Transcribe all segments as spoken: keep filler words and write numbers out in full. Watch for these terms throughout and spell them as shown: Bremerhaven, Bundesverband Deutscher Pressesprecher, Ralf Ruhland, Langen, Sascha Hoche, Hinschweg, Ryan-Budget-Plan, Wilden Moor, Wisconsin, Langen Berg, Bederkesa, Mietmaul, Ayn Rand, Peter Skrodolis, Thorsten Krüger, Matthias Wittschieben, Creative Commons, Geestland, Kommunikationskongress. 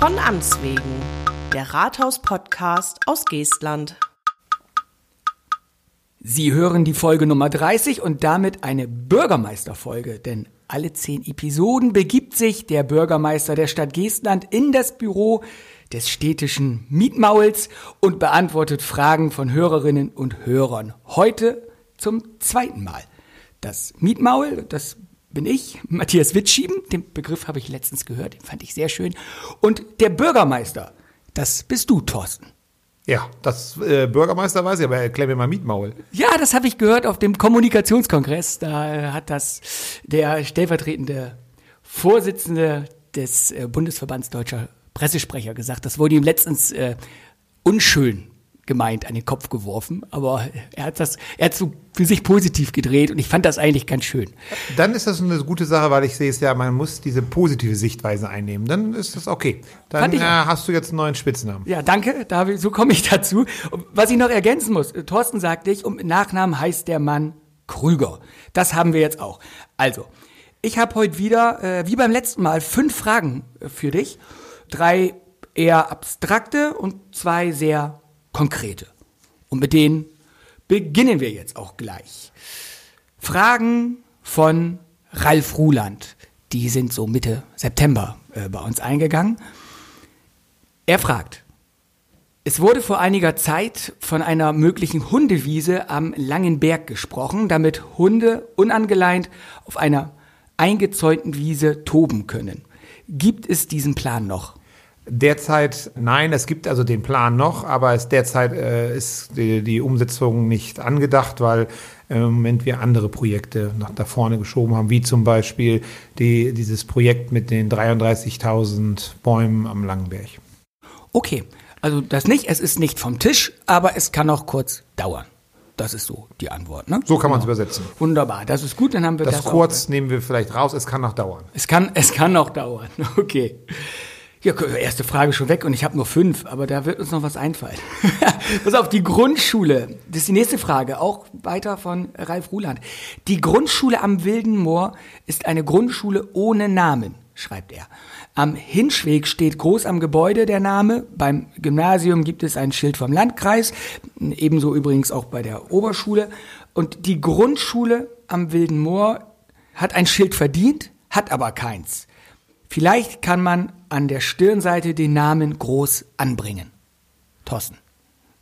Von Amts wegen, der Rathaus-Podcast aus Geestland. Sie hören die Folge Nummer dreißig und damit eine Bürgermeisterfolge, denn alle zehn Episoden begibt sich der Bürgermeister der Stadt Geestland in das Büro des städtischen Mietmauls und beantwortet Fragen von Hörerinnen und Hörern. Heute zum zweiten Mal. Das Mietmaul, das bin ich, Matthias Wittschieben, den Begriff habe ich letztens gehört, den fand ich sehr schön. Und der Bürgermeister, das bist du, Thorsten. Ja, das äh, Bürgermeister weiß ich, aber erklär mir mal Mietmaul. Ja, das habe ich gehört auf dem Kommunikationskongress. Da hat das der stellvertretende Vorsitzende des äh, Bundesverbands Deutscher Pressesprecher gesagt. Das wurde ihm letztens äh, unschön gemeint an den Kopf geworfen, aber er hat das, er hat so für sich positiv gedreht und ich fand das eigentlich ganz schön. Dann ist das eine gute Sache, weil ich sehe es ja, man muss diese positive Sichtweise einnehmen, dann ist das okay. Dann ich, äh, hast du jetzt einen neuen Spitznamen. Ja, danke, da, so komme ich dazu. Was ich noch ergänzen muss, Thorsten sagte ich, um Nachnamen heißt der Mann Krüger. Das haben wir jetzt auch. Also, ich habe heute wieder, äh, wie beim letzten Mal, fünf Fragen für dich. Drei eher abstrakte und zwei sehr konkrete. Und mit denen beginnen wir jetzt auch gleich. Fragen von Ralf Ruhland. Die sind so Mitte September äh, bei uns eingegangen. Er fragt, es wurde vor einiger Zeit von einer möglichen Hundewiese am Langen Berg gesprochen, damit Hunde unangeleint auf einer eingezäunten Wiese toben können. Gibt es diesen Plan noch? Derzeit nein, es gibt also den Plan noch, aber es derzeit äh, ist die, die Umsetzung nicht angedacht, weil im Moment wir andere Projekte nach da vorne geschoben haben, wie zum Beispiel die, dieses Projekt mit den dreiunddreißigtausend Bäumen am Langen Berg. Okay, also das nicht, es ist nicht vom Tisch, aber es kann auch kurz dauern. Das ist so die Antwort, ne? So kann man es übersetzen. Wunderbar, das ist gut, dann haben wir das. Das kurz auch nehmen wir vielleicht raus, es kann noch dauern. Es kann, es kann noch dauern, okay. Ja, erste Frage schon weg und ich habe nur fünf, aber da wird uns noch was einfallen. Pass auf, die Grundschule, das ist die nächste Frage, auch weiter von Ralf Ruhland. Die Grundschule am Wilden Moor ist eine Grundschule ohne Namen, schreibt er. Am Hinschweg steht groß am Gebäude der Name, beim Gymnasium gibt es ein Schild vom Landkreis, ebenso übrigens auch bei der Oberschule. Und die Grundschule am Wilden Moor hat ein Schild verdient, hat aber keins. Vielleicht kann man an der Stirnseite den Namen groß anbringen. Thorsten,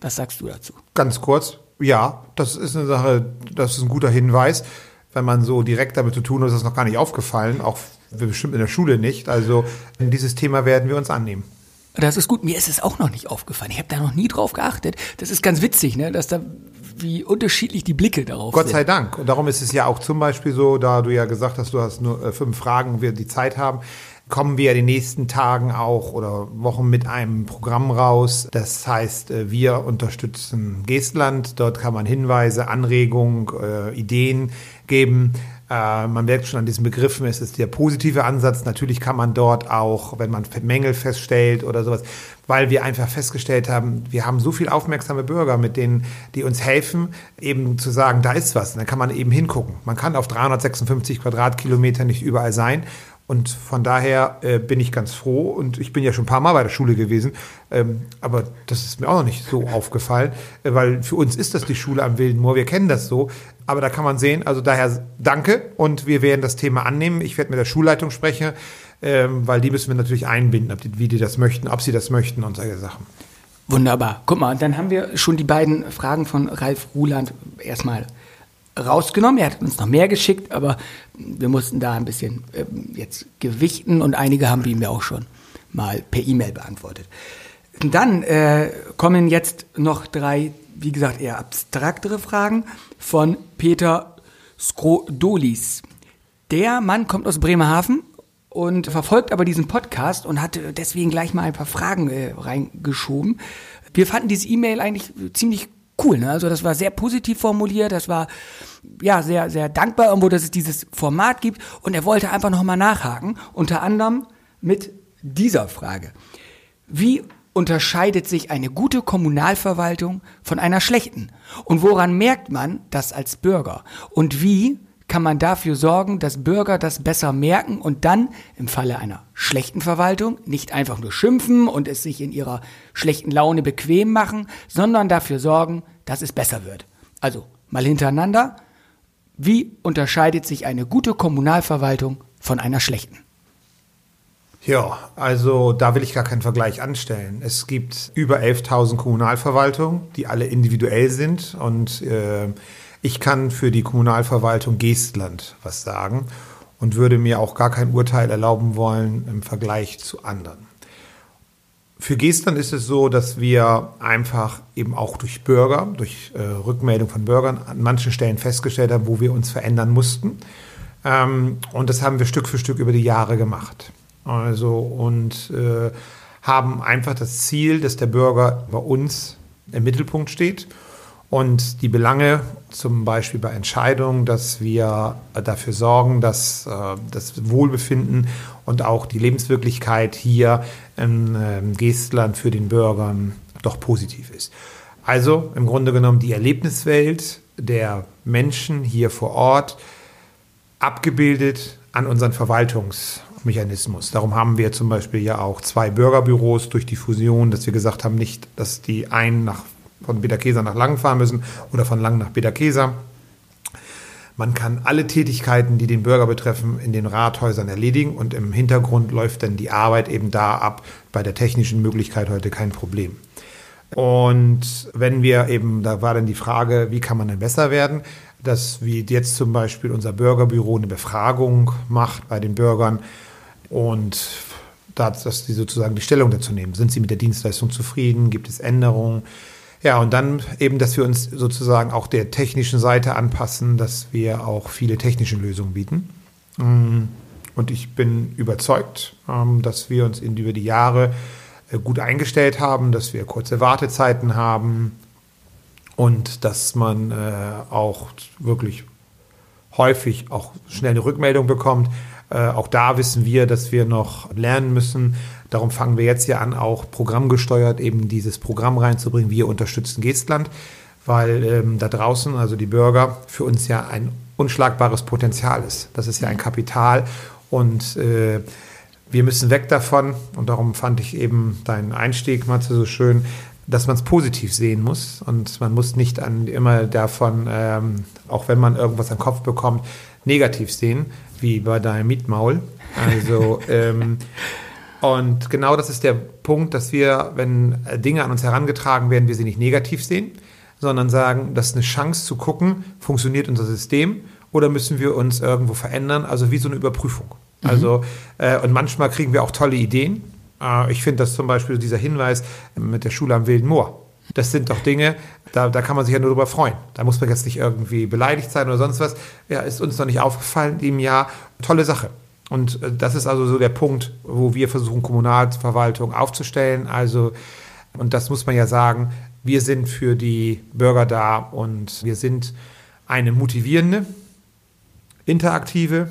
was sagst du dazu? Ganz kurz, ja, das ist eine Sache, das ist ein guter Hinweis. Wenn man so direkt damit zu tun hat, ist das noch gar nicht aufgefallen, auch bestimmt in der Schule nicht. Also dieses Thema werden wir uns annehmen. Das ist gut, mir ist es auch noch nicht aufgefallen. Ich habe da noch nie drauf geachtet. Das ist ganz witzig, ne? Dass da wie unterschiedlich die Blicke darauf sind. Gott sei Dank. Und darum ist es ja auch zum Beispiel so, da du ja gesagt hast, du hast nur fünf Fragen und wir die Zeit haben, kommen wir in den nächsten Tagen auch oder Wochen mit einem Programm raus. Das heißt, wir unterstützen Geestland. Dort kann man Hinweise, Anregungen, äh, Ideen geben. Äh, man merkt schon an diesen Begriffen, es ist der positive Ansatz. Natürlich kann man dort auch, wenn man Mängel feststellt oder sowas, weil wir einfach festgestellt haben, wir haben so viel aufmerksame Bürger, mit denen, die uns helfen, eben zu sagen, da ist was. Und dann kann man eben hingucken. Man kann auf dreihundertsechsundfünfzig Quadratkilometer nicht überall sein. Und von daher äh, bin ich ganz froh und ich bin ja schon ein paar Mal bei der Schule gewesen, ähm, aber das ist mir auch noch nicht so aufgefallen, äh, weil für uns ist das die Schule am Wilden Moor, wir kennen das so, aber da kann man sehen, also daher danke und wir werden das Thema annehmen. Ich werde mit der Schulleitung sprechen, ähm, weil die müssen wir natürlich einbinden, ob die, wie die das möchten, ob sie das möchten und solche Sachen. Wunderbar, guck mal, und dann haben wir schon die beiden Fragen von Ralf Ruhland erstmal rausgenommen. Er hat uns noch mehr geschickt, aber wir mussten da ein bisschen äh, jetzt gewichten und einige haben wir ihm ja auch schon mal per E-Mail beantwortet. Und dann äh, kommen jetzt noch drei, wie gesagt, eher abstraktere Fragen von Peter Skrodolis. Der Mann kommt aus Bremerhaven und verfolgt aber diesen Podcast und hat deswegen gleich mal ein paar Fragen äh, reingeschoben. Wir fanden diese E-Mail eigentlich ziemlich gut. Cool, ne? Also das war sehr positiv formuliert, das war ja sehr, sehr dankbar irgendwo, dass es dieses Format gibt und er wollte einfach nochmal nachhaken, unter anderem mit dieser Frage. Wie unterscheidet sich eine gute Kommunalverwaltung von einer schlechten? Und woran merkt man das als Bürger? Und wie kann man dafür sorgen, dass Bürger das besser merken und dann im Falle einer schlechten Verwaltung nicht einfach nur schimpfen und es sich in ihrer schlechten Laune bequem machen, sondern dafür sorgen, dass es besser wird. Also mal hintereinander, wie unterscheidet sich eine gute Kommunalverwaltung von einer schlechten? Ja, also da will ich gar keinen Vergleich anstellen. Es gibt über elftausend Kommunalverwaltungen, die alle individuell sind und äh, ich kann für die Kommunalverwaltung Geestland was sagen und würde mir auch gar kein Urteil erlauben wollen im Vergleich zu anderen. Für Geestland ist es so, dass wir einfach eben auch durch Bürger, durch äh, Rückmeldung von Bürgern an manchen Stellen festgestellt haben, wo wir uns verändern mussten. Ähm, und das haben wir Stück für Stück über die Jahre gemacht. Also und äh, haben einfach das Ziel, dass der Bürger bei uns im Mittelpunkt steht und die Belange, zum Beispiel bei Entscheidungen, dass wir dafür sorgen, dass äh, das Wohlbefinden und auch die Lebenswirklichkeit hier in äh, Geestland für den Bürger doch positiv ist. Also im Grunde genommen die Erlebniswelt der Menschen hier vor Ort abgebildet an unseren Verwaltungs Mechanismus. Darum haben wir zum Beispiel ja auch zwei Bürgerbüros durch die Fusion, dass wir gesagt haben, nicht, dass die einen nach, von Bederkesa nach Langen fahren müssen oder von Langen nach Bederkesa. Man kann alle Tätigkeiten, die den Bürger betreffen, in den Rathäusern erledigen und im Hintergrund läuft dann die Arbeit eben da ab. Bei der technischen Möglichkeit heute kein Problem. Und wenn wir eben, da war dann die Frage, wie kann man denn besser werden? Dass wir jetzt zum Beispiel unser Bürgerbüro eine Befragung macht bei den Bürgern und dass, dass die sozusagen die Stellung dazu nehmen. Sind sie mit der Dienstleistung zufrieden? Gibt es Änderungen? Ja, und dann eben, dass wir uns sozusagen auch der technischen Seite anpassen, dass wir auch viele technische Lösungen bieten. Und ich bin überzeugt, dass wir uns über die Jahre gut eingestellt haben, dass wir kurze Wartezeiten haben und dass man auch wirklich häufig auch schnell eine Rückmeldung bekommt. Äh, auch da wissen wir, dass wir noch lernen müssen. Darum fangen wir jetzt hier an, auch programmgesteuert eben dieses Programm reinzubringen. Wir unterstützen Geestland, weil ähm, da draußen, also die Bürger, für uns ja ein unschlagbares Potenzial ist. Das ist ja ein Kapital und äh, wir müssen weg davon. Und darum fand ich eben deinen Einstieg, Matze, so schön, dass man es positiv sehen muss. Und man muss nicht an, immer davon, ähm, auch wenn man irgendwas am Kopf bekommt, negativ sehen, wie bei deinem Mietmaul. Also, ähm, und genau das ist der Punkt, dass wir, wenn Dinge an uns herangetragen werden, wir sie nicht negativ sehen, sondern sagen, das ist eine Chance zu gucken, funktioniert unser System oder müssen wir uns irgendwo verändern? Also wie so eine Überprüfung. Mhm. Also, äh, und manchmal kriegen wir auch tolle Ideen. Äh, ich finde das zum Beispiel dieser Hinweis mit der Schule am Wilden Moor. Das sind doch Dinge, da, da kann man sich ja nur drüber freuen. Da muss man jetzt nicht irgendwie beleidigt sein oder sonst was. Ja, ist uns noch nicht aufgefallen im Jahr. Tolle Sache. Und das ist also so der Punkt, wo wir versuchen, Kommunalverwaltung aufzustellen. Also, und das muss man ja sagen, wir sind für die Bürger da und wir sind eine motivierende, interaktive,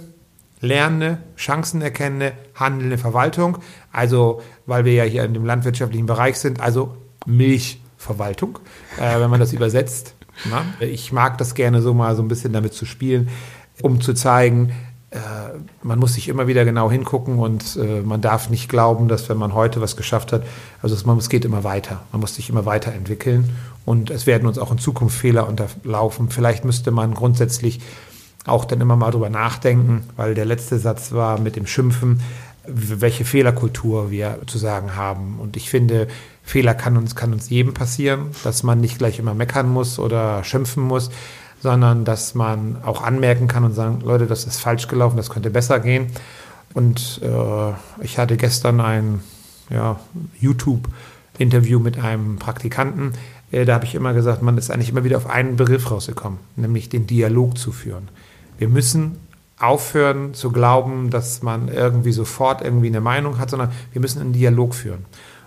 lernende, chancenerkennende, handelnde Verwaltung. Also, weil wir ja hier in dem landwirtschaftlichen Bereich sind, also Milch. Verwaltung, äh, wenn man das übersetzt. Na? Ich mag das gerne so mal so ein bisschen damit zu spielen, um zu zeigen, äh, man muss sich immer wieder genau hingucken und äh, man darf nicht glauben, dass wenn man heute was geschafft hat, also es, man, es geht immer weiter, man muss sich immer weiterentwickeln und es werden uns auch in Zukunft Fehler unterlaufen. Vielleicht müsste man grundsätzlich auch dann immer mal drüber nachdenken, weil der letzte Satz war mit dem Schimpfen, welche Fehlerkultur wir zu sagen haben. Und ich finde, Fehler kann uns, kann uns jedem passieren, dass man nicht gleich immer meckern muss oder schimpfen muss, sondern dass man auch anmerken kann und sagen, Leute, das ist falsch gelaufen, das könnte besser gehen. Und äh, ich hatte gestern ein ja, YouTube-Interview mit einem Praktikanten, äh, da habe ich immer gesagt, man ist eigentlich immer wieder auf einen Begriff rausgekommen, nämlich den Dialog zu führen. Wir müssen aufhören zu glauben, dass man irgendwie sofort irgendwie eine Meinung hat, sondern wir müssen einen Dialog führen.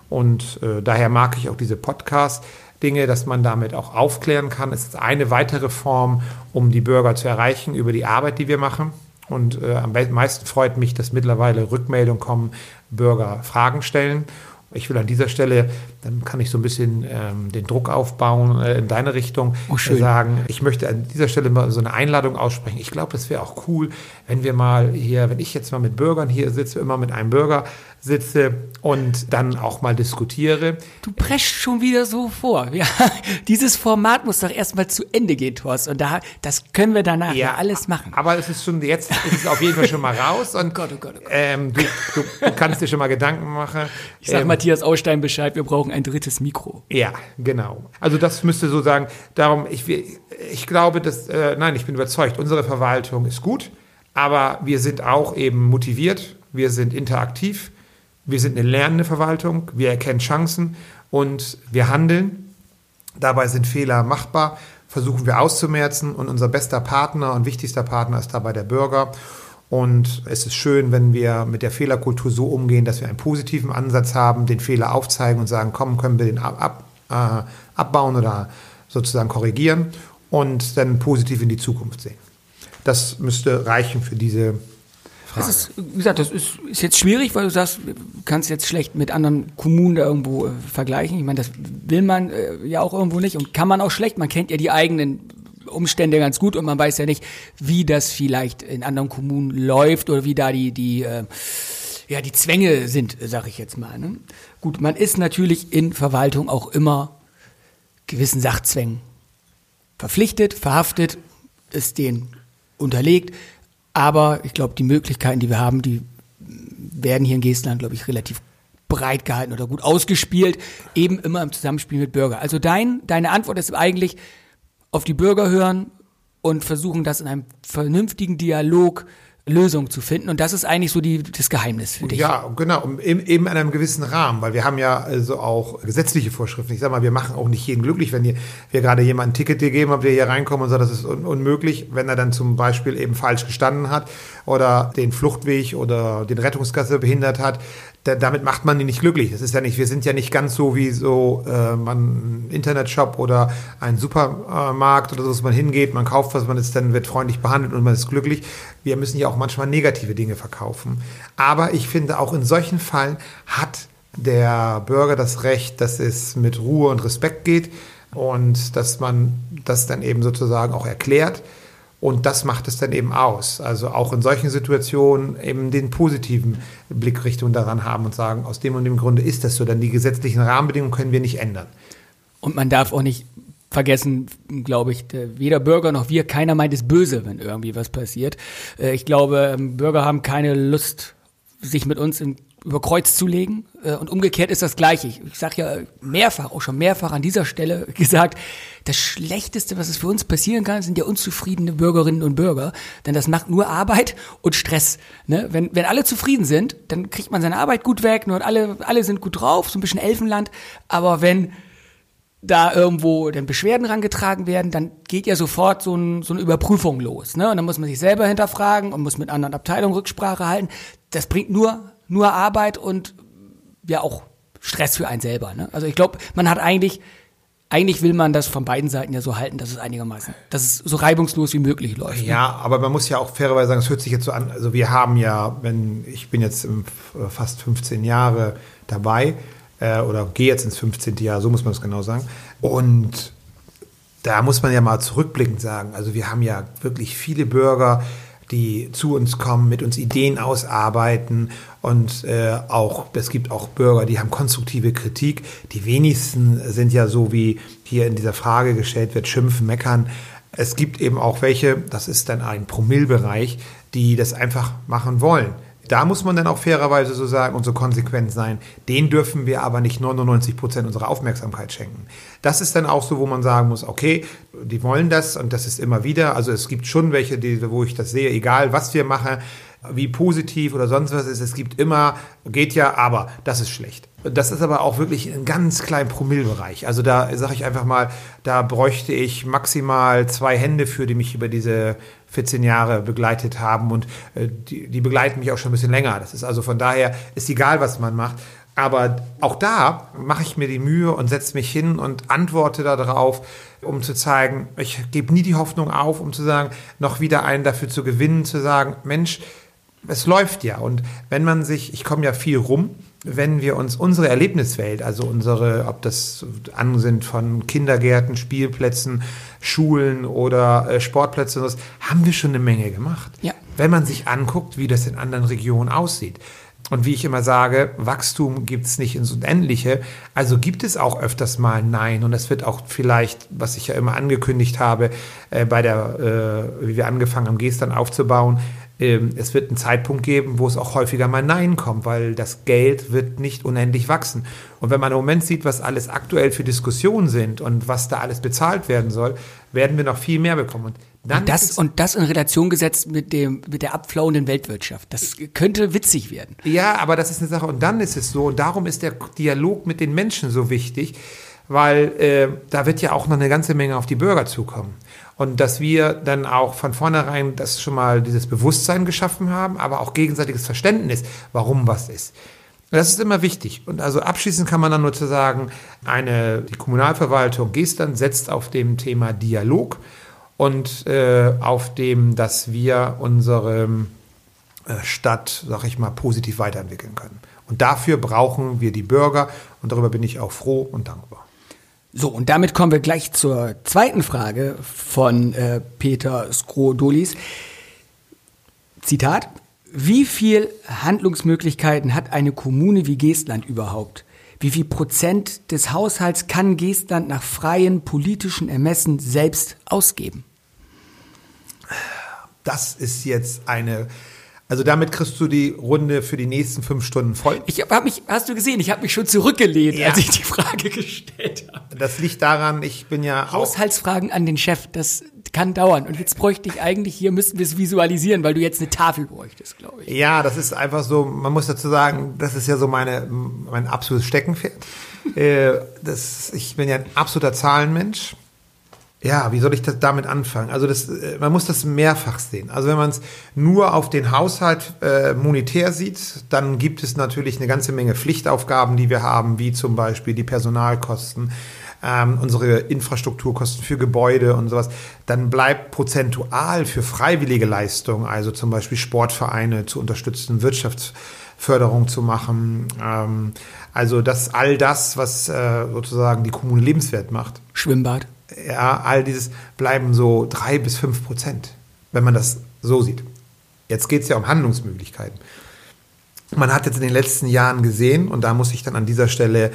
Und äh, daher mag ich auch diese Podcast-Dinge, dass man damit auch aufklären kann. Es ist eine weitere Form, um die Bürger zu erreichen über die Arbeit, die wir machen. Und äh, am meisten freut mich, dass mittlerweile Rückmeldungen kommen, Bürger Fragen stellen. Ich will an dieser Stelle, dann kann ich so ein bisschen ähm, den Druck aufbauen äh, in deine Richtung, oh, äh, sagen, ich möchte an dieser Stelle mal so eine Einladung aussprechen. Ich glaube, das wäre auch cool, wenn wir mal hier, wenn ich jetzt mal mit Bürgern hier sitze, immer mit einem Bürger sitze und dann auch mal diskutiere. Du preschst schon wieder so vor. Ja, dieses Format muss doch erstmal zu Ende gehen, Thorsten. Und da, das können wir danach ja, ja alles machen. Aber es ist schon jetzt, ist es auf jeden Fall schon mal raus. Und Gott, oh Gott, oh Gott. Ähm, du, du, du kannst dir schon mal Gedanken machen. Ich sag ähm, Matthias Ausstein Bescheid, wir brauchen ein drittes Mikro. Ja, genau. Also das müsste so sagen, darum, ich, ich glaube, dass, äh, nein, ich bin überzeugt, unsere Verwaltung ist gut, aber wir sind auch eben motiviert, wir sind interaktiv, wir sind eine lernende Verwaltung, wir erkennen Chancen und wir handeln. Dabei sind Fehler machbar, versuchen wir auszumerzen und unser bester Partner und wichtigster Partner ist dabei der Bürger. Und es ist schön, wenn wir mit der Fehlerkultur so umgehen, dass wir einen positiven Ansatz haben, den Fehler aufzeigen und sagen, komm, können wir den ab, ab, äh, abbauen oder sozusagen korrigieren und dann positiv in die Zukunft sehen. Das müsste reichen für diese Frage. Das ist, wie gesagt, das ist, ist jetzt schwierig, weil du sagst, du kannst jetzt schlecht mit anderen Kommunen da irgendwo äh, vergleichen. Ich meine, das will man äh, ja auch irgendwo nicht und kann man auch schlecht. Man kennt ja die eigenen Umstände ganz gut und man weiß ja nicht, wie das vielleicht in anderen Kommunen läuft oder wie da die die äh, ja die Zwänge sind, sag ich jetzt mal. Ne? Gut, man ist natürlich in Verwaltung auch immer gewissen Sachzwängen verpflichtet, verhaftet, ist denen unterlegt. Aber ich glaube, die Möglichkeiten, die wir haben, die werden hier in Geestland, glaube ich, relativ breit gehalten oder gut ausgespielt, eben immer im Zusammenspiel mit Bürger. Also dein deine Antwort ist eigentlich auf die Bürger hören und versuchen, das in einem vernünftigen Dialog Lösungen zu finden. Und das ist eigentlich so die, das Geheimnis für dich. Ja, genau. Eben in einem gewissen Rahmen, weil wir haben ja also auch gesetzliche Vorschriften. Ich sag mal, wir machen auch nicht jeden glücklich, wenn hier, wir gerade jemandem ein Ticket gegeben haben, der hier reinkommt und sagt, das ist un- unmöglich, wenn er dann zum Beispiel eben falsch gestanden hat oder den Fluchtweg oder den Rettungsgasse behindert hat. Da, damit macht man ihn nicht glücklich. Das ist ja nicht, wir sind ja nicht ganz so wie so äh, man ein Internetshop oder ein Supermarkt oder so, dass man hingeht, man kauft was, man ist dann wird freundlich behandelt und man ist glücklich. Wir müssen ja auch manchmal negative Dinge verkaufen. Aber ich finde, auch in solchen Fällen hat der Bürger das Recht, dass es mit Ruhe und Respekt geht und dass man das dann eben sozusagen auch erklärt. Und das macht es dann eben aus. Also auch in solchen Situationen eben den positiven Blickrichtung daran haben und sagen, aus dem und dem Grunde ist das so. Dann die gesetzlichen Rahmenbedingungen können wir nicht ändern. Und man darf auch nicht vergessen, glaube ich, weder Bürger noch wir, keiner meint es böse, wenn irgendwie was passiert. Ich glaube, Bürger haben keine Lust, sich mit uns in über Kreuz zu legen. Und umgekehrt ist das Gleiche. Ich, ich sage ja mehrfach, auch schon mehrfach an dieser Stelle gesagt, das Schlechteste, was es für uns passieren kann, sind ja unzufriedene Bürgerinnen und Bürger. Denn das macht nur Arbeit und Stress. Ne? Wenn, wenn alle zufrieden sind, dann kriegt man seine Arbeit gut weg. Nur alle, alle sind gut drauf, so ein bisschen Elfenland. Aber wenn da irgendwo dann Beschwerden rangetragen werden, dann geht ja sofort so, ein, so eine Überprüfung los. Ne? Und dann muss man sich selber hinterfragen und muss mit anderen Abteilungen Rücksprache halten. Das bringt nur Nur Arbeit und ja auch Stress für einen selber. Ne? Also ich glaube, man hat eigentlich, eigentlich will man das von beiden Seiten ja so halten, dass es einigermaßen, dass es so reibungslos wie möglich läuft. Ja, ne? Aber man muss ja auch fairerweise sagen, es hört sich jetzt so an, also wir haben ja, wenn ich bin jetzt im, fast fünfzehn Jahre dabei äh, oder gehe jetzt ins fünfzehnte Jahr, so muss man es genau sagen. Und da muss man ja mal zurückblickend sagen, also wir haben ja wirklich viele Bürger, die zu uns kommen, mit uns Ideen ausarbeiten und äh, auch, es gibt auch Bürger, die haben konstruktive Kritik. Die wenigsten sind ja so, wie hier in dieser Frage gestellt wird, schimpfen, meckern. Es gibt eben auch welche, das ist dann ein Promillbereich, die das einfach machen wollen. Da muss man dann auch fairerweise so sagen und so konsequent sein, denen dürfen wir aber nicht neunundneunzig Prozent unserer Aufmerksamkeit schenken. Das ist dann auch so, wo man sagen muss, okay, die wollen das und das ist immer wieder. Also es gibt schon welche, die, wo ich das sehe, egal was wir machen, wie positiv oder sonst was ist, es gibt immer, geht ja, aber das ist schlecht. Das ist aber auch wirklich ein ganz kleinen Promillbereich. Also da sage ich einfach mal, da bräuchte ich maximal zwei Hände für, die mich über diese vierzehn Jahre begleitet haben und äh, die, die begleiten mich auch schon ein bisschen länger. Das ist also von daher, ist egal, was man macht. Aber auch da mache ich mir die Mühe und setze mich hin und antworte darauf, um zu zeigen, ich gebe nie die Hoffnung auf, um zu sagen, noch wieder einen dafür zu gewinnen, zu sagen, Mensch, es läuft ja. Und wenn man sich, ich komme ja viel rum wenn wir uns unsere Erlebniswelt, also unsere, ob das an sind von Kindergärten, Spielplätzen, Schulen oder äh, Sportplätze, haben wir schon eine Menge gemacht. Ja. Wenn man sich anguckt, wie das in anderen Regionen aussieht. Und wie ich immer sage, Wachstum gibt es nicht ins Unendliche. Also gibt es auch öfters mal Nein. Und das wird auch vielleicht, was ich ja immer angekündigt habe, äh, bei der, äh, wie wir angefangen haben, Geestland aufzubauen, es wird einen Zeitpunkt geben, wo es auch häufiger mal Nein kommt, weil das Geld wird nicht unendlich wachsen. Und wenn man im Moment sieht, was alles aktuell für Diskussionen sind und was da alles bezahlt werden soll, werden wir noch viel mehr bekommen. Und, dann und, das, und das in Relation gesetzt mit, dem, mit der abflauenden Weltwirtschaft. Das könnte witzig werden. Ja, aber das ist eine Sache. Und dann ist es so. Und darum ist der Dialog mit den Menschen so wichtig, weil äh, da wird ja auch noch eine ganze Menge auf die Bürger zukommen. Und dass wir dann auch von vornherein das schon mal dieses Bewusstsein geschaffen haben, aber auch gegenseitiges Verständnis, warum was ist. Und das ist immer wichtig. Und also abschließend kann man dann nur zu sagen, eine, die Kommunalverwaltung Geestland setzt auf dem Thema Dialog und äh, auf dem, dass wir unsere äh, Stadt, sag ich mal, positiv weiterentwickeln können. Und dafür brauchen wir die Bürger. Und darüber bin ich auch froh und dankbar. So, und damit kommen wir gleich zur zweiten Frage von äh, Peter Skrodolis. Zitat: Wie viel Handlungsmöglichkeiten hat eine Kommune wie Geestland überhaupt? Wie viel Prozent des Haushalts kann Geestland nach freien politischen Ermessen selbst ausgeben? Das ist jetzt eine... Also damit kriegst du die Runde für die nächsten fünf Stunden voll. Ich hab mich, hast du gesehen, ich habe mich schon zurückgelehnt, ja, als ich die Frage gestellt habe. Das liegt daran, ich bin ja Haushaltsfragen an den Chef, das kann dauern. Und jetzt bräuchte ich eigentlich, hier müssten wir es visualisieren, weil du jetzt eine Tafel bräuchtest, glaube ich. Ja, das ist einfach so, man muss dazu sagen, das ist ja so meine, mein absolutes Steckenpferd. äh, das, ich bin ja ein absoluter Zahlenmensch. Ja, wie soll ich das damit anfangen? Also das, man muss das mehrfach sehen. Also wenn man es nur auf den Haushalt äh, monetär sieht, dann gibt es natürlich eine ganze Menge Pflichtaufgaben, die wir haben, wie zum Beispiel die Personalkosten, ähm, unsere Infrastrukturkosten für Gebäude und sowas. Dann bleibt prozentual für freiwillige Leistungen, also zum Beispiel Sportvereine zu unterstützen, Wirtschaftsförderung zu machen, ähm, also das, all das, was äh, sozusagen die Kommune lebenswert macht. Schwimmbad. Ja, all dieses bleiben so drei bis fünf Prozent, wenn man das so sieht. Jetzt geht es ja um Handlungsmöglichkeiten. Man hat jetzt in den letzten Jahren gesehen, und da muss ich dann an dieser Stelle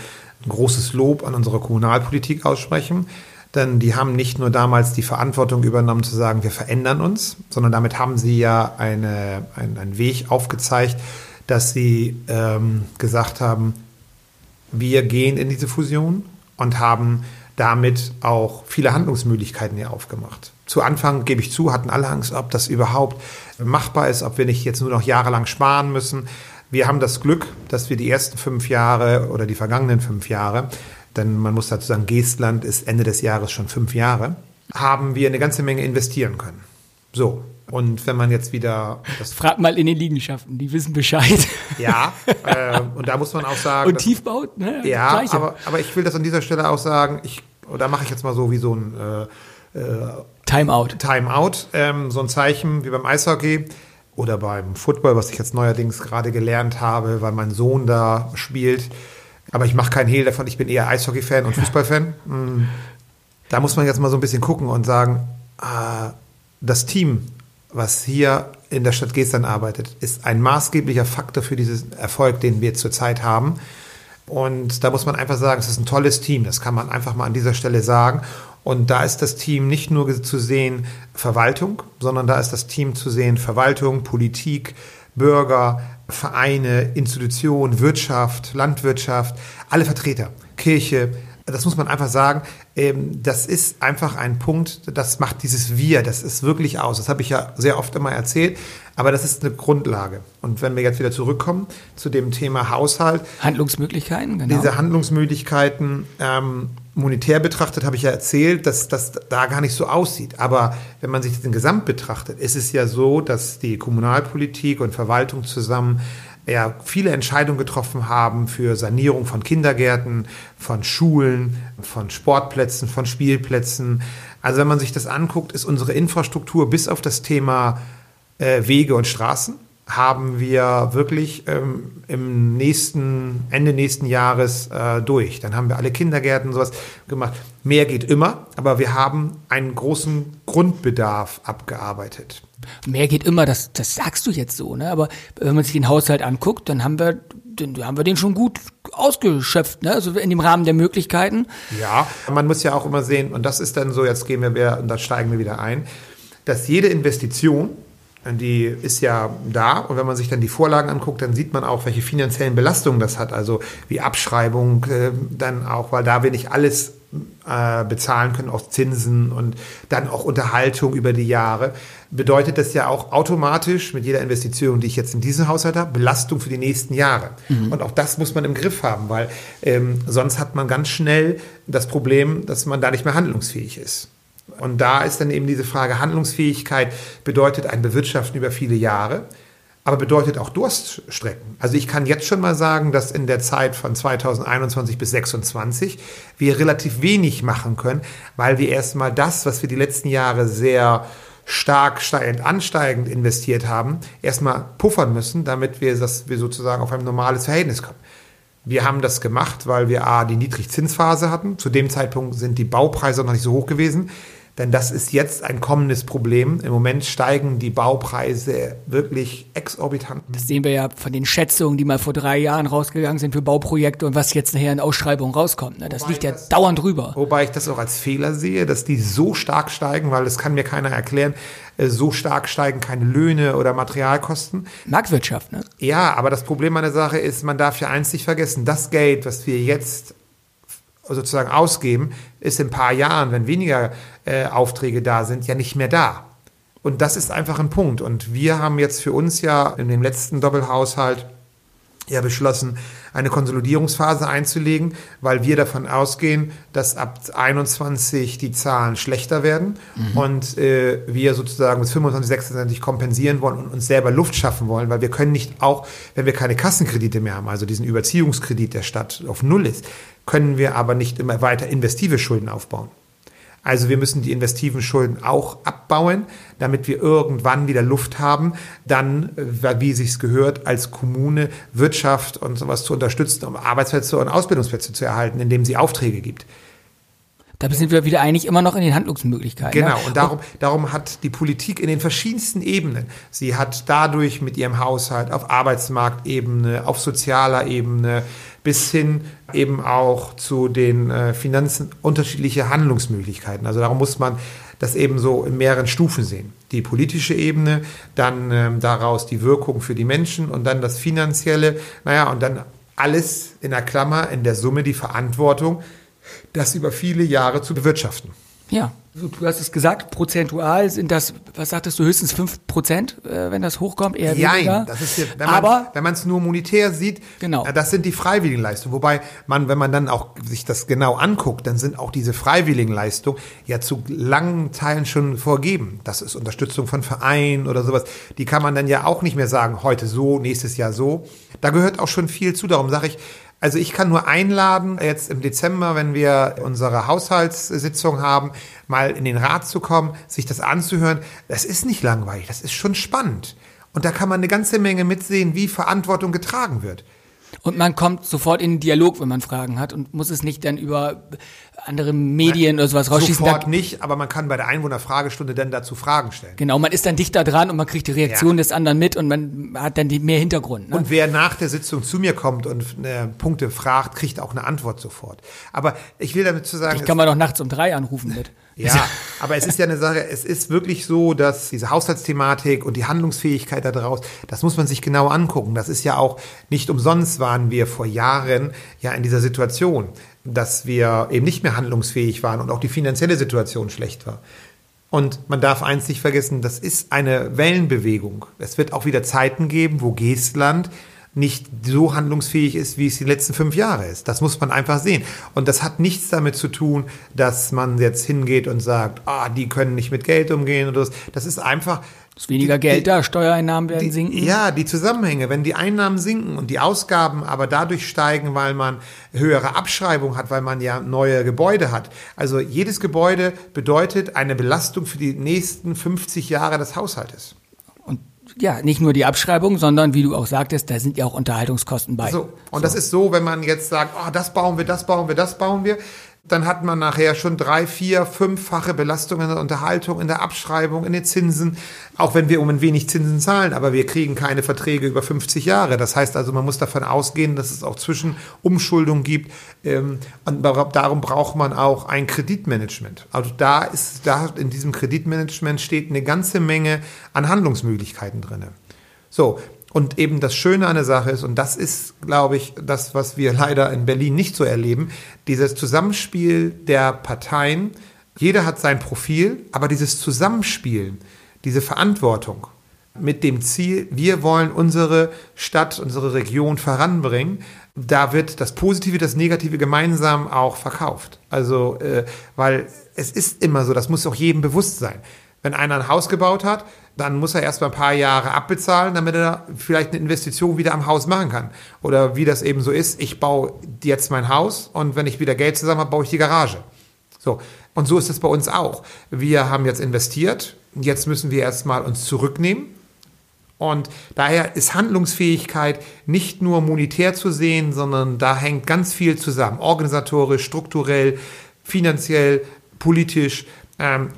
ein großes Lob an unsere Kommunalpolitik aussprechen, denn die haben nicht nur damals die Verantwortung übernommen zu sagen, wir verändern uns, sondern damit haben sie ja eine, ein, einen Weg aufgezeigt, dass sie ähm, gesagt haben, wir gehen in diese Fusion und haben damit auch viele Handlungsmöglichkeiten hier aufgemacht. Zu Anfang, gebe ich zu, hatten alle Angst, ob das überhaupt machbar ist, ob wir nicht jetzt nur noch jahrelang sparen müssen. Wir haben das Glück, dass wir die ersten fünf Jahre oder die vergangenen fünf Jahre, denn man muss dazu sagen, Geestland ist Ende des Jahres schon fünf Jahre, haben wir eine ganze Menge investieren können. So. Und wenn man jetzt wieder... Das Frag mal in den Liegenschaften, die wissen Bescheid. Ja, äh, und da muss man auch sagen... Und dass, Tiefbau, ne? Ja, aber, aber ich will das an dieser Stelle auch sagen, ich, da mache ich jetzt mal so wie so ein... Äh, Timeout. Timeout, ähm, so ein Zeichen wie beim Eishockey oder beim Football, was ich jetzt neuerdings gerade gelernt habe, weil mein Sohn da spielt. Aber ich mache keinen Hehl davon, ich bin eher Eishockey-Fan und Fußball-Fan. Mhm. Da muss man jetzt mal so ein bisschen gucken und sagen, äh, das Team... was hier in der Stadt Geestland arbeitet, ist ein maßgeblicher Faktor für diesen Erfolg, den wir zurzeit haben. Und da muss man einfach sagen, es ist ein tolles Team. Das kann man einfach mal an dieser Stelle sagen. Und da ist das Team nicht nur zu sehen Verwaltung, sondern da ist das Team zu sehen Verwaltung, Politik, Bürger, Vereine, Institutionen, Wirtschaft, Landwirtschaft, alle Vertreter, Kirche. Das muss man einfach sagen, das ist einfach ein Punkt, das macht dieses Wir, das ist wirklich aus. Das habe ich ja sehr oft immer erzählt, aber das ist eine Grundlage. Und wenn wir jetzt wieder zurückkommen zu dem Thema Haushalt. Handlungsmöglichkeiten, genau. Diese Handlungsmöglichkeiten, ähm, monetär betrachtet, habe ich ja erzählt, dass das da gar nicht so aussieht. Aber wenn man sich den Gesamt betrachtet, ist es ja so, dass die Kommunalpolitik und Verwaltung zusammen ja viele Entscheidungen getroffen haben für Sanierung von Kindergärten, von Schulen, von Sportplätzen, von Spielplätzen. Also wenn man sich das anguckt, ist unsere Infrastruktur bis auf das Thema äh, Wege und Straßen haben wir wirklich ähm, im nächsten, Ende nächsten Jahres äh, durch. Dann haben wir alle Kindergärten und sowas gemacht. Mehr geht immer, aber wir haben einen großen Grundbedarf abgearbeitet. Mehr geht immer, das, das sagst du jetzt so, ne? Aber wenn man sich den Haushalt anguckt, dann haben wir den, haben wir den schon gut ausgeschöpft, ne? Also in dem Rahmen der Möglichkeiten. Ja, man muss ja auch immer sehen, und das ist dann so, jetzt gehen wir wieder, und dann steigen wir wieder ein, dass jede Investition, die ist ja da, und wenn man sich dann die Vorlagen anguckt, dann sieht man auch, welche finanziellen Belastungen das hat, also wie Abschreibung äh, dann auch, weil da wir nicht alles äh, bezahlen können aus Zinsen und dann auch Unterhaltung über die Jahre, bedeutet das ja auch automatisch mit jeder Investition, die ich jetzt in diesen Haushalt habe, Belastung für die nächsten Jahre. Mhm. Und auch das muss man im Griff haben, weil ähm, sonst hat man ganz schnell das Problem, dass man da nicht mehr handlungsfähig ist. Und da ist dann eben diese Frage, Handlungsfähigkeit bedeutet ein Bewirtschaften über viele Jahre, aber bedeutet auch Durststrecken. Also ich kann jetzt schon mal sagen, dass in der Zeit von zweitausendeinundzwanzig bis sechsundzwanzig wir relativ wenig machen können, weil wir erstmal das, was wir die letzten Jahre sehr stark steigend ansteigend investiert haben, erstmal puffern müssen, damit wir, dass wir sozusagen auf ein normales Verhältnis kommen. Wir haben das gemacht, weil wir A, die Niedrigzinsphase hatten. Zu dem Zeitpunkt sind die Baupreise noch nicht so hoch gewesen. Denn das ist jetzt ein kommendes Problem. Im Moment steigen die Baupreise wirklich exorbitant. Das sehen wir ja von den Schätzungen, die mal vor drei Jahren rausgegangen sind für Bauprojekte und was jetzt nachher in Ausschreibungen rauskommt. Ne? Das liegt ja das, dauernd drüber. Wobei ich das auch als Fehler sehe, dass die so stark steigen, weil das kann mir keiner erklären, so stark steigen keine Löhne oder Materialkosten. Marktwirtschaft, ne? Ja, aber das Problem an der Sache ist, man darf ja eins nicht vergessen, das Geld, was wir jetzt sozusagen ausgeben, ist in ein paar Jahren, wenn weniger äh, Aufträge da sind, ja nicht mehr da. Und das ist einfach ein Punkt. Und wir haben jetzt für uns ja in dem letzten Doppelhaushalt ja beschlossen, eine Konsolidierungsphase einzulegen, weil wir davon ausgehen, dass ab einundzwanzig die Zahlen schlechter werden, mhm, und äh, wir sozusagen bis fünfundzwanzig, sechsundzwanzig kompensieren wollen und uns selber Luft schaffen wollen, weil wir können nicht auch, wenn wir keine Kassenkredite mehr haben, also diesen Überziehungskredit der Stadt auf Null ist, können wir aber nicht immer weiter investive Schulden aufbauen. Also wir müssen die investiven Schulden auch abbauen, damit wir irgendwann wieder Luft haben, dann, wie es sich gehört, als Kommune Wirtschaft und sowas zu unterstützen, um Arbeitsplätze und Ausbildungsplätze zu erhalten, indem sie Aufträge gibt. Da sind wir wieder eigentlich immer noch in den Handlungsmöglichkeiten. Genau, ne? Und darum, darum hat die Politik in den verschiedensten Ebenen, sie hat dadurch mit ihrem Haushalt auf Arbeitsmarktebene, auf sozialer Ebene, bis hin eben auch zu den Finanzen unterschiedliche Handlungsmöglichkeiten. Also darum muss man das eben so in mehreren Stufen sehen. Die politische Ebene, dann ähm, daraus die Wirkung für die Menschen und dann das Finanzielle. Naja, und dann alles in der Klammer, in der Summe die Verantwortung, das über viele Jahre zu bewirtschaften. Ja, du hast es gesagt, prozentual sind das, was sagtest du, höchstens fünf Prozent, wenn das hochkommt, eher weniger. Nein, das ist ja, wenn man, aber wenn man es nur monetär sieht, genau, das sind die Freiwilligenleistungen. Wobei man, wenn man dann auch sich das genau anguckt, dann sind auch diese Freiwilligenleistungen ja zu langen Teilen schon vorgegeben. Das ist Unterstützung von Vereinen oder sowas. Die kann man dann ja auch nicht mehr sagen, heute so, nächstes Jahr so. Da gehört auch schon viel zu, darum sage ich, also ich kann nur einladen, jetzt im Dezember, wenn wir unsere Haushaltssitzung haben, mal in den Rat zu kommen, sich das anzuhören. Das ist nicht langweilig, das ist schon spannend. Und da kann man eine ganze Menge mitsehen, wie Verantwortung getragen wird. Und man kommt sofort in den Dialog, wenn man Fragen hat und muss es nicht dann über andere Medien oder sowas rausschießen. Sofort da, nicht, aber man kann bei der Einwohnerfragestunde dann dazu Fragen stellen. Genau, man ist dann dichter dran und man kriegt die Reaktion ja. des anderen mit und man hat dann die, mehr Hintergrund. Ne? Und wer nach der Sitzung zu mir kommt und äh, Punkte fragt, kriegt auch eine Antwort sofort. Aber ich will damit zu sagen... Ich kann man doch nachts um drei anrufen mit. Ja, aber es ist ja eine Sache, es ist wirklich so, dass diese Haushaltsthematik und die Handlungsfähigkeit da draus, das muss man sich genau angucken. Das ist ja auch, nicht umsonst waren wir vor Jahren ja in dieser Situation, dass wir eben nicht mehr handlungsfähig waren und auch die finanzielle Situation schlecht war. Und man darf eins nicht vergessen, das ist eine Wellenbewegung. Es wird auch wieder Zeiten geben, wo Geestland nicht so handlungsfähig ist, wie es die letzten fünf Jahre ist. Das muss man einfach sehen. Und das hat nichts damit zu tun, dass man jetzt hingeht und sagt, ah, die können nicht mit Geld umgehen oder so. Das ist einfach... Ist weniger die, Geld die, da, Steuereinnahmen werden die, sinken. Ja, die Zusammenhänge, wenn die Einnahmen sinken und die Ausgaben aber dadurch steigen, weil man höhere Abschreibung hat, weil man ja neue Gebäude hat. Also jedes Gebäude bedeutet eine Belastung für die nächsten fünfzig Jahre des Haushaltes. ja, nicht nur die Abschreibung, sondern wie du auch sagtest, da sind ja auch Unterhaltungskosten bei. So, und so. Das ist so, wenn man jetzt sagt, oh, das bauen wir, das bauen wir, das bauen wir, dann hat man nachher schon drei, vier, fünffache Belastungen in der Unterhaltung, in der Abschreibung, in den Zinsen, auch wenn wir um ein wenig Zinsen zahlen, aber wir kriegen keine Verträge über fünfzig Jahre. Das heißt also, man muss davon ausgehen, dass es auch Zwischenumschuldung gibt, ähm, und darum braucht man auch ein Kreditmanagement. Also da ist, da in diesem Kreditmanagement steht eine ganze Menge an Handlungsmöglichkeiten drin. So. Und eben das Schöne an der Sache ist, und das ist, glaube ich, das, was wir leider in Berlin nicht so erleben, dieses Zusammenspiel der Parteien. Jeder hat sein Profil, aber dieses Zusammenspielen, diese Verantwortung mit dem Ziel, wir wollen unsere Stadt, unsere Region voranbringen, da wird das Positive, das Negative gemeinsam auch verkauft. Also, äh, weil es ist immer so, das muss auch jedem bewusst sein. Wenn einer ein Haus gebaut hat, dann muss er erst mal ein paar Jahre abbezahlen, damit er vielleicht eine Investition wieder am Haus machen kann. Oder wie das eben so ist, ich baue jetzt mein Haus und wenn ich wieder Geld zusammen habe, baue ich die Garage. So. Und so ist es bei uns auch. Wir haben jetzt investiert, jetzt müssen wir erst mal uns zurücknehmen. Und daher ist Handlungsfähigkeit nicht nur monetär zu sehen, sondern da hängt ganz viel zusammen. Organisatorisch, strukturell, finanziell, politisch.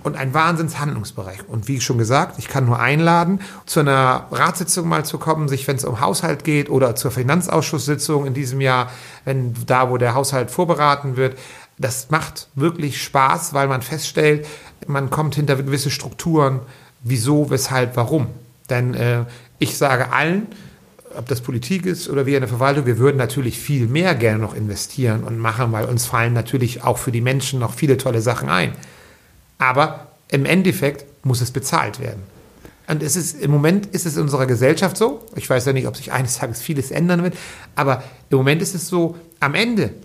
Und ein Wahnsinnshandlungsbereich. Und wie schon gesagt, ich kann nur einladen, zu einer Ratssitzung mal zu kommen, sich, wenn es um Haushalt geht oder zur Finanzausschusssitzung in diesem Jahr, wenn da, wo der Haushalt vorberaten wird. Das macht wirklich Spaß, weil man feststellt, man kommt hinter gewisse Strukturen, wieso, weshalb, warum. Denn äh, ich sage allen, ob das Politik ist oder wir in der Verwaltung, wir würden natürlich viel mehr gerne noch investieren und machen, weil uns fallen natürlich auch für die Menschen noch viele tolle Sachen ein. Aber im Endeffekt muss es bezahlt werden. Und es ist, im Moment ist es in unserer Gesellschaft so, ich weiß ja nicht, ob sich eines Tages vieles ändern wird, aber im Moment ist es so, am Ende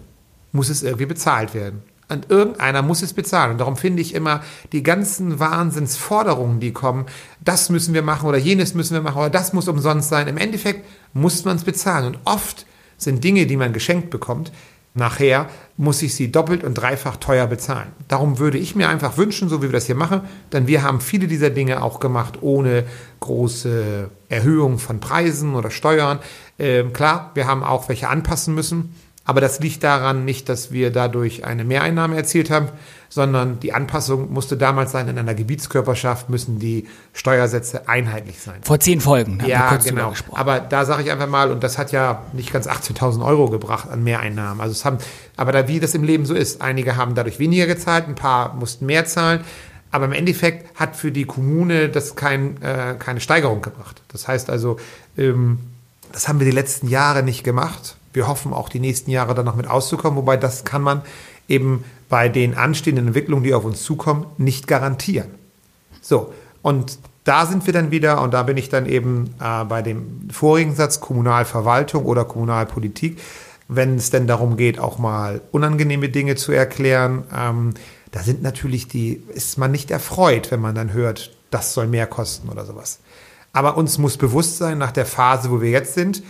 muss es irgendwie bezahlt werden. Und irgendeiner muss es bezahlen. Und darum finde ich immer die ganzen Wahnsinnsforderungen, die kommen, das müssen wir machen oder jenes müssen wir machen oder das muss umsonst sein. Im Endeffekt muss man es bezahlen. Und oft sind Dinge, die man geschenkt bekommt, nachher muss ich sie doppelt und dreifach teuer bezahlen. Darum würde ich mir einfach wünschen, so wie wir das hier machen, denn wir haben viele dieser Dinge auch gemacht, ohne große Erhöhung von Preisen oder Steuern. Ähm, klar, wir haben auch welche anpassen müssen, aber das liegt daran nicht, dass wir dadurch eine Mehreinnahme erzielt haben, sondern die Anpassung musste damals sein, in einer Gebietskörperschaft müssen die Steuersätze einheitlich sein. Vor zehn Folgen haben wir kurz drüber gesprochen. Aber da sage ich einfach mal, und das hat ja nicht ganz achtzehntausend Euro gebracht an Mehreinnahmen. Also es haben, aber da, wie das im Leben so ist, einige haben dadurch weniger gezahlt, ein paar mussten mehr zahlen, aber im Endeffekt hat für die Kommune das kein, äh, keine Steigerung gebracht. Das heißt also, ähm, das haben wir die letzten Jahre nicht gemacht. Wir hoffen auch die nächsten Jahre dann noch mit auszukommen, wobei das kann man eben bei den anstehenden Entwicklungen, die auf uns zukommen, nicht garantieren. So, und da sind wir dann wieder, und da bin ich dann eben äh, bei dem vorigen Satz Kommunalverwaltung oder Kommunalpolitik, wenn es denn darum geht, auch mal unangenehme Dinge zu erklären, ähm, da sind natürlich die, ist man nicht erfreut, wenn man dann hört, das soll mehr kosten oder sowas. Aber uns muss bewusst sein, nach der Phase, wo wir jetzt sind,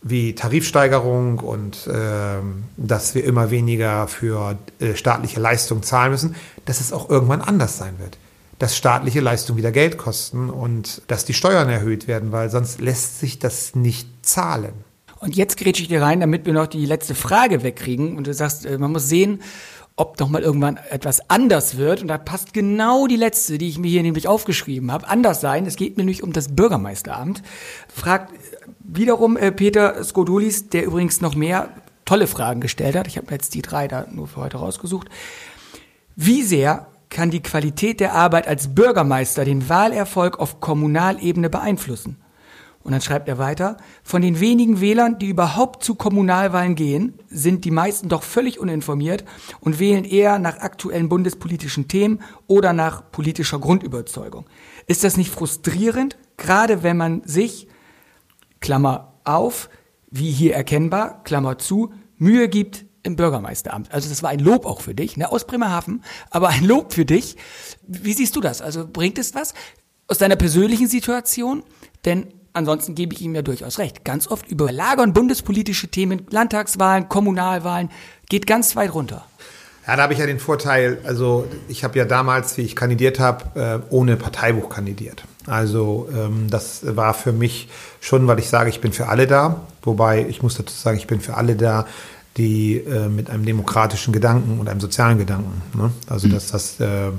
wie Tarifsteigerung und äh, dass wir immer weniger für äh, staatliche Leistung zahlen müssen, dass es auch irgendwann anders sein wird. Dass staatliche Leistung wieder Geld kosten und dass die Steuern erhöht werden, weil sonst lässt sich das nicht zahlen. Und jetzt grätsche ich dir rein, damit wir noch die letzte Frage wegkriegen. Und du sagst, man muss sehen, ob noch mal irgendwann etwas anders wird. Und da passt genau die letzte, die ich mir hier nämlich aufgeschrieben habe. Anders sein, es geht mir nämlich um das Bürgermeisteramt. Fragt wiederum äh, Peter Skrodolis, der übrigens noch mehr tolle Fragen gestellt hat. Ich habe mir jetzt die drei da nur für heute rausgesucht. Wie sehr kann die Qualität der Arbeit als Bürgermeister den Wahlerfolg auf Kommunalebene beeinflussen? Und dann schreibt er weiter, von den wenigen Wählern, die überhaupt zu Kommunalwahlen gehen, sind die meisten doch völlig uninformiert und wählen eher nach aktuellen bundespolitischen Themen oder nach politischer Grundüberzeugung. Ist das nicht frustrierend, gerade wenn man sich, Klammer auf, wie hier erkennbar, Klammer zu, Mühe gibt im Bürgermeisteramt? Also das war ein Lob auch für dich, ne, aus Bremerhaven, aber ein Lob für dich. Wie siehst du das? Also bringt es was aus deiner persönlichen Situation? Denn ansonsten gebe ich ihm ja durchaus recht. Ganz oft überlagern bundespolitische Themen, Landtagswahlen, Kommunalwahlen, geht ganz weit runter. Ja, da habe ich ja den Vorteil, also ich habe ja damals, wie ich kandidiert habe, ohne Parteibuch kandidiert. Also ähm, das war für mich schon, weil ich sage, ich bin für alle da. Wobei, ich muss dazu sagen, ich bin für alle da, die äh, mit einem demokratischen Gedanken und einem sozialen Gedanken, ne? Also dass das äh,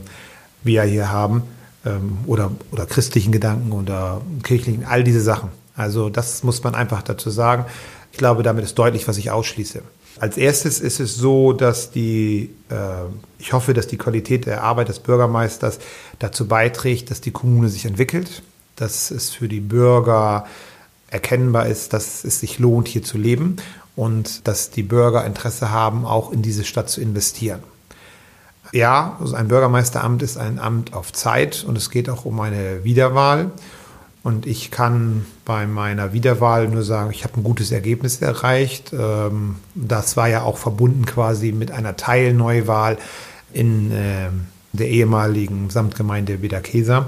wir hier haben, ähm, oder, oder christlichen Gedanken oder kirchlichen, all diese Sachen. Also das muss man einfach dazu sagen. Ich glaube, damit ist deutlich, was ich ausschließe. Als erstes ist es so, dass die, äh, ich hoffe, dass die Qualität der Arbeit des Bürgermeisters dazu beiträgt, dass die Kommune sich entwickelt, dass es für die Bürger erkennbar ist, dass es sich lohnt, hier zu leben und dass die Bürger Interesse haben, auch in diese Stadt zu investieren. Ja, also ein Bürgermeisteramt ist ein Amt auf Zeit und es geht auch um eine Wiederwahl. Und ich kann bei meiner Wiederwahl nur sagen, ich habe ein gutes Ergebnis erreicht. Das war ja auch verbunden quasi mit einer Teilneuwahl in der ehemaligen Samtgemeinde Bederkesa.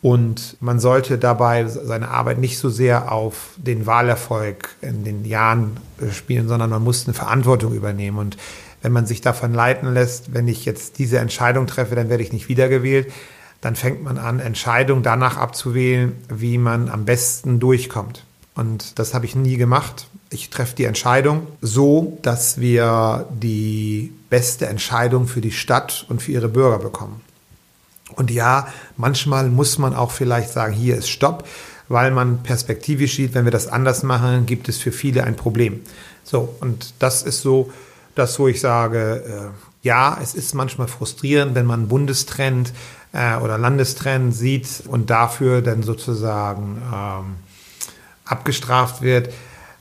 Und man sollte dabei seine Arbeit nicht so sehr auf den Wahlerfolg in den Jahren spielen, sondern man muss eine Verantwortung übernehmen. Und wenn man sich davon leiten lässt, wenn ich jetzt diese Entscheidung treffe, dann werde ich nicht wiedergewählt, dann fängt man an, Entscheidungen danach abzuwählen, wie man am besten durchkommt. Und das habe ich nie gemacht. Ich treffe die Entscheidung so, dass wir die beste Entscheidung für die Stadt und für ihre Bürger bekommen. Und ja, manchmal muss man auch vielleicht sagen, hier ist Stopp, weil man perspektivisch sieht, wenn wir das anders machen, gibt es für viele ein Problem. So, und das ist so das, wo ich sage, ja, es ist manchmal frustrierend, wenn man einen Bundestrend oder Landestrend sieht und dafür dann sozusagen ähm, abgestraft wird.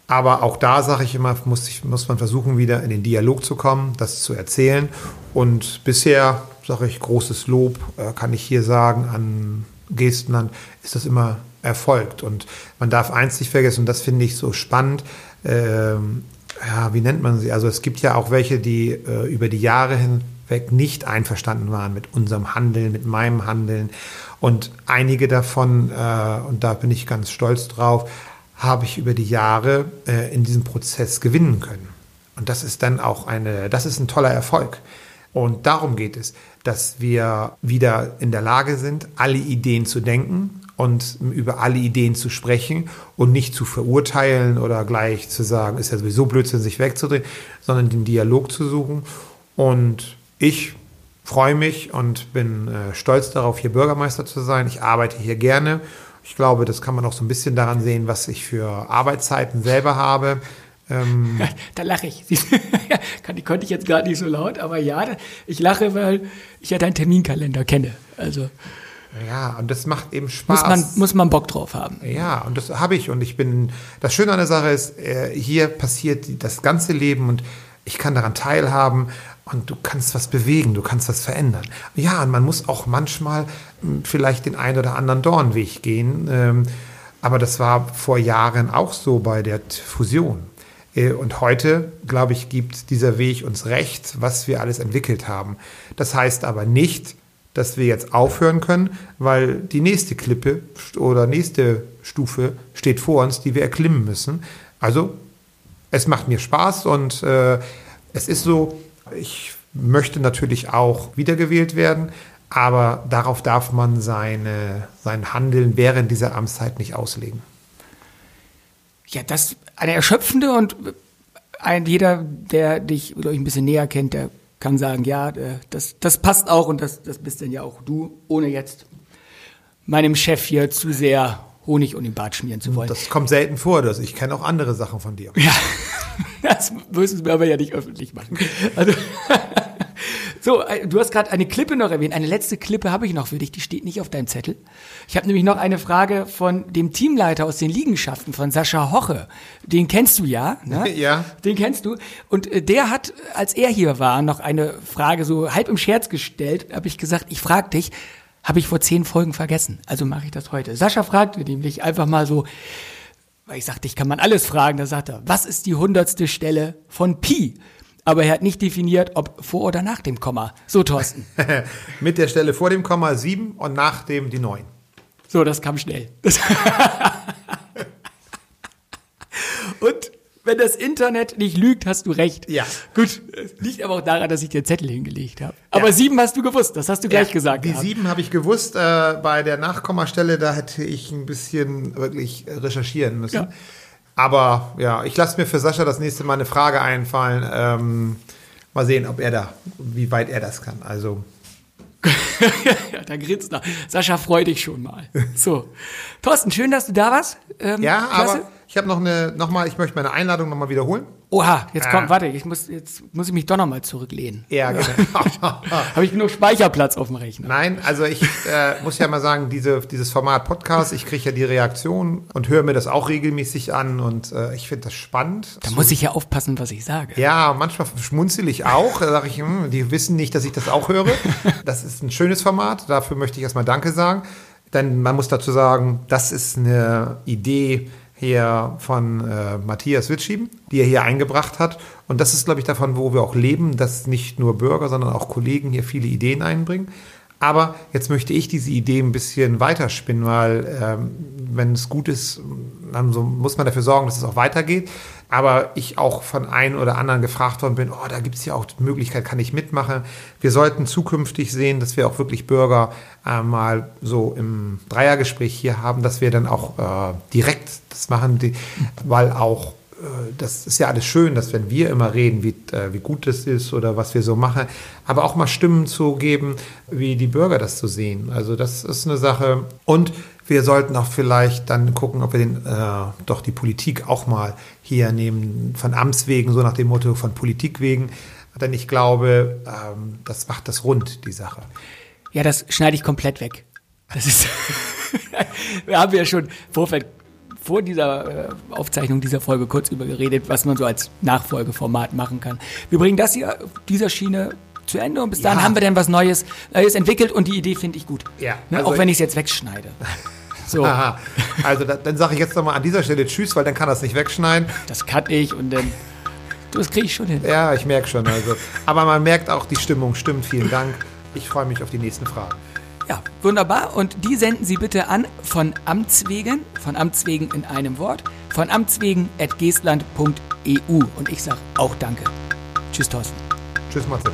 Aber auch da, sage ich immer, muss, ich, muss man versuchen, wieder in den Dialog zu kommen, das zu erzählen. Und bisher, sage ich, großes Lob, äh, kann ich hier sagen, an Geestland ist das immer erfolgt. Und man darf eins nicht vergessen, und das finde ich so spannend, ähm, ja, wie nennt man sie? Also es gibt ja auch welche, die äh, über die Jahre hin weg nicht einverstanden waren mit unserem Handeln, mit meinem Handeln. Und einige davon, äh, und da bin ich ganz stolz drauf, habe ich über die Jahre äh, in diesem Prozess gewinnen können. Und das ist dann auch eine, das ist ein toller Erfolg. Und darum geht es, dass wir wieder in der Lage sind, alle Ideen zu denken und über alle Ideen zu sprechen und nicht zu verurteilen oder gleich zu sagen, ist ja sowieso Blödsinn, sich wegzudrehen, sondern den Dialog zu suchen. Und ich freue mich und bin äh, stolz darauf, hier Bürgermeister zu sein. Ich arbeite hier gerne. Ich glaube, das kann man auch so ein bisschen daran sehen, was ich für Arbeitszeiten selber habe. Ähm da lache ich. Die konnte ich jetzt gerade nicht so laut, aber ja, ich lache, weil ich ja deinen Terminkalender kenne. Also ja, und das macht eben Spaß. Muss man, muss man Bock drauf haben. Ja, und das habe ich. Und ich bin. Das Schöne an der Sache ist, äh, hier passiert das ganze Leben und ich kann daran teilhaben. Und du kannst was bewegen, du kannst was verändern. Ja, und man muss auch manchmal vielleicht den einen oder anderen Dornweg gehen. Aber das war vor Jahren auch so bei der Fusion. Und heute, glaube ich, gibt dieser Weg uns recht, was wir alles entwickelt haben. Das heißt aber nicht, dass wir jetzt aufhören können, weil die nächste Klippe oder nächste Stufe steht vor uns, die wir erklimmen müssen. Also, es macht mir Spaß und äh, es ist so, ich möchte natürlich auch wiedergewählt werden, aber darauf darf man seine, sein Handeln während dieser Amtszeit nicht auslegen. Ja, das ist eine erschöpfende und ein, jeder, der dich oder euch ein bisschen näher kennt, der kann sagen, ja, das, das passt auch und das, das bist dann ja auch du, ohne jetzt meinem Chef hier zu sehr Honig um den Bart schmieren zu wollen. Das kommt selten vor, dass ich kenne auch andere Sachen von dir. Ja, das müssen wir aber ja nicht öffentlich machen. Also, so, du hast gerade eine Klippe noch erwähnt. Eine letzte Klippe habe ich noch für dich, die steht nicht auf deinem Zettel. Ich habe nämlich noch eine Frage von dem Teamleiter aus den Liegenschaften, von Sascha Hoche. Den kennst du ja, ne? Ja. Den kennst du. Und der hat, als er hier war, noch eine Frage so halb im Scherz gestellt. Habe ich gesagt, ich frage dich, habe ich vor zehn Folgen vergessen. Also mache ich das heute. Sascha fragte nämlich einfach mal so, weil ich sagte, ich kann man alles fragen. Da sagt er, was ist die hundertste Stelle von Pi? Aber er hat nicht definiert, ob vor oder nach dem Komma. So, Thorsten. Mit der Stelle vor dem Komma sieben und nach dem die neun. So, das kam schnell. Und Wenn das Internet nicht lügt, hast du recht. Ja. Gut. Liegt aber auch daran, dass ich dir Zettel hingelegt habe. Aber ja. sieben hast du gewusst, das hast du gleich ja, gesagt. Die gehabt. sieben habe ich gewusst. Äh, bei der Nachkommastelle, da hätte ich ein bisschen wirklich recherchieren müssen. Ja. Aber ja, ich lasse mir für Sascha das nächste Mal eine Frage einfallen. Ähm, mal sehen, ob er da, wie weit er das kann. Also. Ja, da grinst er. Sascha, freu dich schon mal. So. Thorsten, schön, dass du da warst. Ähm, ja, klasse. aber ich habe noch eine, noch mal, ich möchte meine Einladung nochmal wiederholen. Oha, jetzt kommt, äh. warte, ich muss, jetzt muss ich mich doch nochmal zurücklehnen. Ja, genau. Habe ich genug Speicherplatz auf dem Rechner? Nein, also ich äh, muss ja mal sagen, diese, dieses Format Podcast, ich kriege ja die Reaktion und höre mir das auch regelmäßig an und äh, ich finde das spannend. Da so. muss ich ja aufpassen, was ich sage. Ja, manchmal schmunzel ich auch, da sage ich, hm, die wissen nicht, dass ich das auch höre. Das ist ein schönes Format, dafür möchte ich erstmal Danke sagen. Denn man muss dazu sagen, das ist eine Idee, hier von äh, Matthias Wittschieben, die er hier eingebracht hat. Und das ist, glaube ich, davon, wo wir auch leben, dass nicht nur Bürger, sondern auch Kollegen hier viele Ideen einbringen. Aber jetzt möchte ich diese Idee ein bisschen weiterspinnen, weil ähm, wenn es gut ist, dann so muss man dafür sorgen, dass es auch weitergeht. Aber ich auch von einem oder anderen gefragt worden bin, oh, da gibt es ja auch die Möglichkeit, kann ich mitmachen. Wir sollten zukünftig sehen, dass wir auch wirklich Bürger äh, mal so im Dreiergespräch hier haben, dass wir dann auch äh, direkt das machen, die, weil auch äh, das ist ja alles schön, dass wenn wir immer reden, wie, äh, wie gut das ist oder was wir so machen, aber auch mal Stimmen zu geben, wie die Bürger das zu sehen. Also das ist eine Sache. Und wir sollten auch vielleicht dann gucken, ob wir den, äh, doch die Politik auch mal hier nehmen, von Amts wegen, so nach dem Motto von Politik wegen. Denn ich glaube, ähm, das macht das rund, die Sache. Ja, das schneide ich komplett weg. Das ist, wir haben ja schon Vorfeld vor dieser äh, Aufzeichnung dieser Folge kurz über geredet, was man so als Nachfolgeformat machen kann. Wir bringen das hier auf dieser Schiene zu Ende und bis dahin ja. haben wir dann was Neues, Neues entwickelt und die Idee finde ich gut. Ja, ne? Also auch wenn ich es jetzt wegschneide. So. Aha. Also da, dann sage ich jetzt nochmal an dieser Stelle Tschüss, weil dann kann das nicht wegschneiden. Das kann ich und dann, das kriege ich schon hin. Ja, ich merke schon. Also. Aber man merkt auch, die Stimmung stimmt. Vielen Dank. Ich freue mich auf die nächsten Fragen. Ja, wunderbar. Und die senden Sie bitte an von Amts wegen, von Amts wegen in einem Wort, von Amts wegen at geestland punkt e u. Und ich sage auch Danke. Tschüss, Thorsten. Tschüss, Matze.